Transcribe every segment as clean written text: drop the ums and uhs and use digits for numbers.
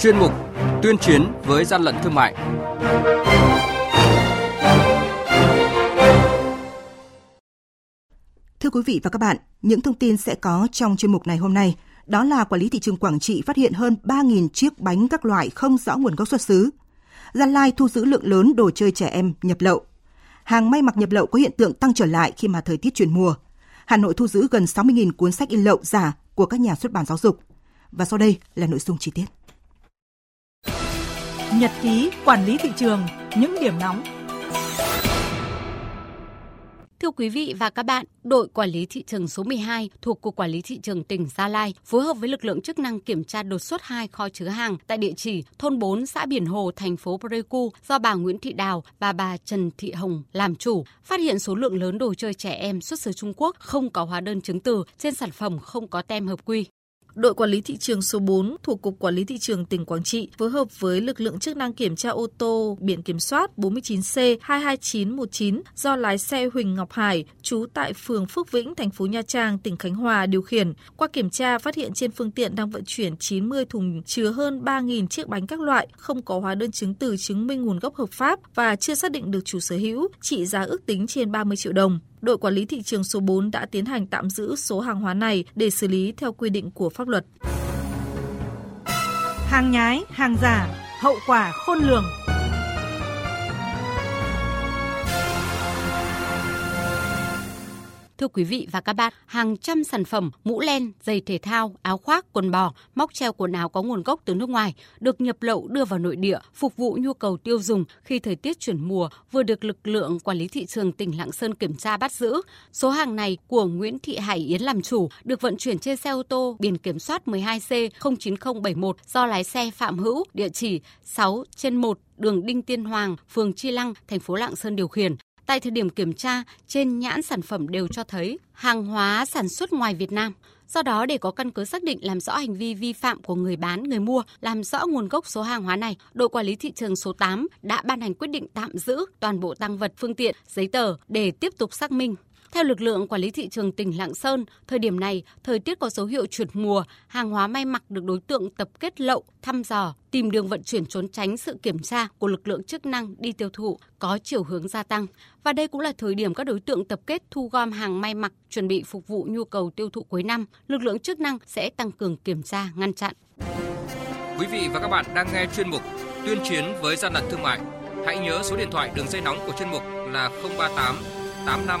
Chuyên mục tuyên chiến với gian lận thương mại. Thưa quý vị và các bạn, những thông tin sẽ có trong chuyên mục này hôm nay đó là quản lý thị trường Quảng Trị phát hiện hơn 3.000 chiếc bánh các loại không rõ nguồn gốc xuất xứ. Gia Lai thu giữ lượng lớn đồ chơi trẻ em nhập lậu. Hàng may mặc nhập lậu có hiện tượng tăng trở lại khi mà thời tiết chuyển mùa. Hà Nội thu giữ gần 60.000 cuốn sách in lậu giả của các nhà xuất bản giáo dục. Và sau đây là nội dung chi tiết. Nhật ký quản lý thị trường, những điểm nóng. Thưa quý vị và các bạn, đội quản lý thị trường số 12 thuộc Cục Quản lý Thị trường tỉnh Gia Lai phối hợp với lực lượng chức năng kiểm tra đột xuất 2 kho chứa hàng tại địa chỉ thôn 4 xã Biển Hồ, thành phố Pleiku do bà Nguyễn Thị Đào và bà Trần Thị Hồng làm chủ, phát hiện số lượng lớn đồ chơi trẻ em xuất xứ Trung Quốc không có hóa đơn chứng từ, trên sản phẩm không có tem hợp quy. Đội quản lý thị trường số 4 thuộc Cục Quản lý Thị trường tỉnh Quảng Trị phối hợp với lực lượng chức năng kiểm tra ô tô biển kiểm soát 49C22919 do lái xe Huỳnh Ngọc Hải, trú tại phường Phước Vĩnh, thành phố Nha Trang, tỉnh Khánh Hòa điều khiển. Qua kiểm tra, phát hiện trên phương tiện đang vận chuyển 90 thùng chứa hơn 3.000 chiếc bánh các loại, không có hóa đơn chứng từ chứng minh nguồn gốc hợp pháp và chưa xác định được chủ sở hữu, trị giá ước tính trên 30 triệu đồng. Đội quản lý thị trường số 4 đã tiến hành tạm giữ số hàng hóa này để xử lý theo quy định của pháp luật. Hàng nhái, hàng giả, hậu quả khôn lường. Thưa quý vị và các bạn, hàng trăm sản phẩm mũ len, giày thể thao, áo khoác, quần bò, móc treo quần áo có nguồn gốc từ nước ngoài được nhập lậu đưa vào nội địa phục vụ nhu cầu tiêu dùng khi thời tiết chuyển mùa vừa được lực lượng quản lý thị trường tỉnh Lạng Sơn kiểm tra bắt giữ. Số hàng này của Nguyễn Thị Hải Yến làm chủ được vận chuyển trên xe ô tô biển kiểm soát 12C09071 do lái xe Phạm Hữu, địa chỉ 6/1 đường Đinh Tiên Hoàng, phường Chi Lăng, thành phố Lạng Sơn điều khiển. Tại thời điểm kiểm tra, trên nhãn sản phẩm đều cho thấy hàng hóa sản xuất ngoài Việt Nam. Do đó, để có căn cứ xác định làm rõ hành vi vi phạm của người bán, người mua, làm rõ nguồn gốc số hàng hóa này, đội quản lý thị trường số 8 đã ban hành quyết định tạm giữ toàn bộ tang vật, phương tiện, giấy tờ để tiếp tục xác minh. Theo lực lượng quản lý thị trường tỉnh Lạng Sơn, thời điểm này, thời tiết có dấu hiệu chuyển mùa, hàng hóa may mặc được đối tượng tập kết lậu, thăm dò, tìm đường vận chuyển trốn tránh sự kiểm tra của lực lượng chức năng đi tiêu thụ có chiều hướng gia tăng. Và đây cũng là thời điểm các đối tượng tập kết thu gom hàng may mặc chuẩn bị phục vụ nhu cầu tiêu thụ cuối năm. Lực lượng chức năng sẽ tăng cường kiểm tra, ngăn chặn. Quý vị và các bạn đang nghe chuyên mục Tuyên chiến với gian lận thương mại. Hãy nhớ số điện thoại đường dây nóng của chuyên mục là 038 85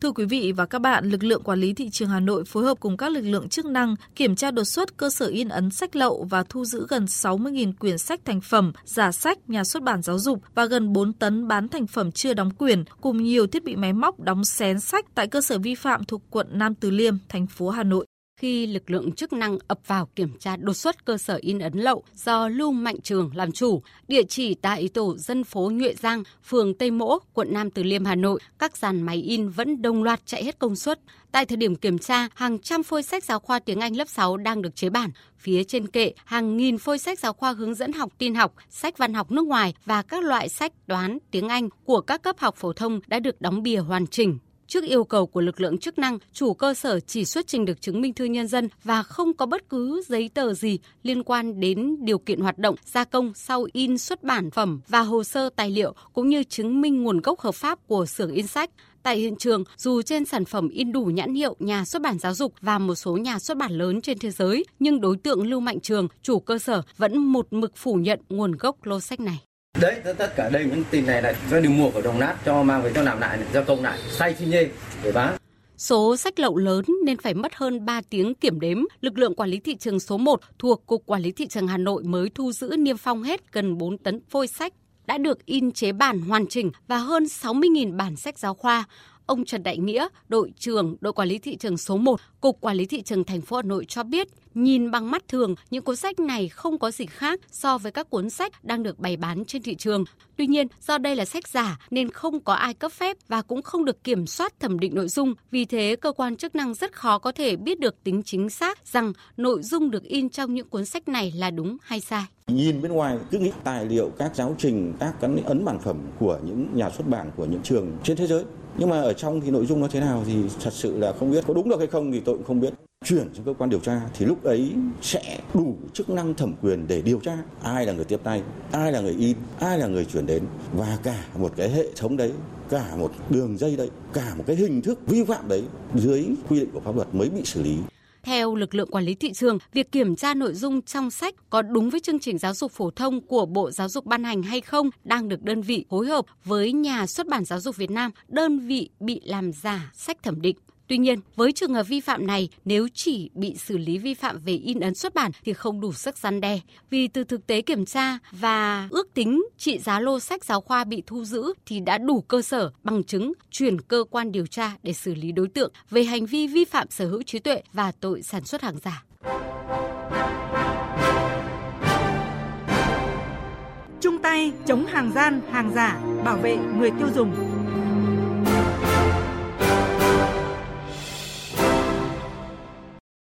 Thưa quý vị và các bạn, lực lượng quản lý thị trường Hà Nội phối hợp cùng các lực lượng chức năng kiểm tra đột xuất cơ sở in ấn sách lậu và thu giữ gần 60.000 quyển sách thành phẩm, giả sách, nhà xuất bản giáo dục và gần 4 tấn bán thành phẩm chưa đóng quyển cùng nhiều thiết bị máy móc đóng xén sách tại cơ sở vi phạm thuộc quận Nam Từ Liêm, thành phố Hà Nội. Khi lực lượng chức năng ập vào kiểm tra đột xuất cơ sở in ấn lậu do Lưu Mạnh Trường làm chủ, địa chỉ tại tổ dân phố Nhuệ Giang, phường Tây Mỗ, quận Nam Từ Liêm, Hà Nội, các dàn máy in vẫn đồng loạt chạy hết công suất. Tại thời điểm kiểm tra, hàng trăm phôi sách giáo khoa tiếng Anh lớp 6 đang được chế bản. Phía trên kệ, hàng nghìn phôi sách giáo khoa hướng dẫn học, tin học, sách văn học nước ngoài và các loại sách toán, tiếng Anh của các cấp học phổ thông đã được đóng bìa hoàn chỉnh. Trước yêu cầu của lực lượng chức năng, chủ cơ sở chỉ xuất trình được chứng minh thư nhân dân và không có bất cứ giấy tờ gì liên quan đến điều kiện hoạt động, gia công, sau in xuất bản phẩm và hồ sơ tài liệu cũng như chứng minh nguồn gốc hợp pháp của xưởng in sách. Tại hiện trường, dù trên sản phẩm in đủ nhãn hiệu nhà xuất bản giáo dục và một số nhà xuất bản lớn trên thế giới, nhưng đối tượng Lưu Mạnh Trường, chủ cơ sở vẫn một mực phủ nhận nguồn gốc lô sách này. Đấy, tất cả đây những tiền này là do điều mua của Đồng Nát cho mang về cho làm lại, gia công lại, xay xi nhê để bán. Số sách lậu lớn nên phải mất hơn 3 tiếng kiểm đếm. Lực lượng quản lý thị trường số 1 thuộc Cục Quản lý Thị trường Hà Nội mới thu giữ niêm phong hết gần 4 tấn phôi sách đã được in chế bản hoàn chỉnh và hơn 60.000 bản sách giáo khoa. ông Trần Đại Nghĩa, đội trưởng đội quản lý thị trường số 1, Cục Quản lý thị trường thành phố Hà Nội cho biết, nhìn bằng mắt thường, những cuốn sách này không có gì khác so với các cuốn sách đang được bày bán trên thị trường. Tuy nhiên, do đây là sách giả nên không có ai cấp phép và cũng không được kiểm soát thẩm định nội dung. Vì thế, cơ quan chức năng rất khó có thể biết được tính chính xác rằng nội dung được in trong những cuốn sách này là đúng hay sai. Nhìn bên ngoài, cứ nghĩ tài liệu, các giáo trình, các ấn bản phẩm của những nhà xuất bản, của những trường trên thế giới. Nhưng mà ở trong thì nội dung nó thế nào thì thật sự là không biết. Có đúng được hay không thì tôi cũng không biết. Chuyển cho cơ quan điều tra thì lúc ấy sẽ đủ chức năng thẩm quyền để điều tra ai là người tiếp tay, ai là người in, ai là người chuyển đến. Và cả một cái hệ thống đấy, cả một đường dây đấy, cả một cái hình thức vi phạm đấy dưới quy định của pháp luật mới bị xử lý. Theo lực lượng quản lý thị trường, việc kiểm tra nội dung trong sách có đúng với chương trình giáo dục phổ thông của Bộ Giáo dục ban hành hay không đang được đơn vị phối hợp với Nhà xuất bản Giáo dục Việt Nam, đơn vị bị làm giả sách thẩm định. Tuy nhiên, với trường hợp vi phạm này, nếu chỉ bị xử lý vi phạm về in ấn xuất bản thì không đủ sức răn đe. Vì từ thực tế kiểm tra và ước tính trị giá lô sách giáo khoa bị thu giữ thì đã đủ cơ sở, bằng chứng chuyển cơ quan điều tra để xử lý đối tượng về hành vi vi phạm sở hữu trí tuệ và tội sản xuất hàng giả. Chung tay chống hàng gian, hàng giả, bảo vệ người tiêu dùng.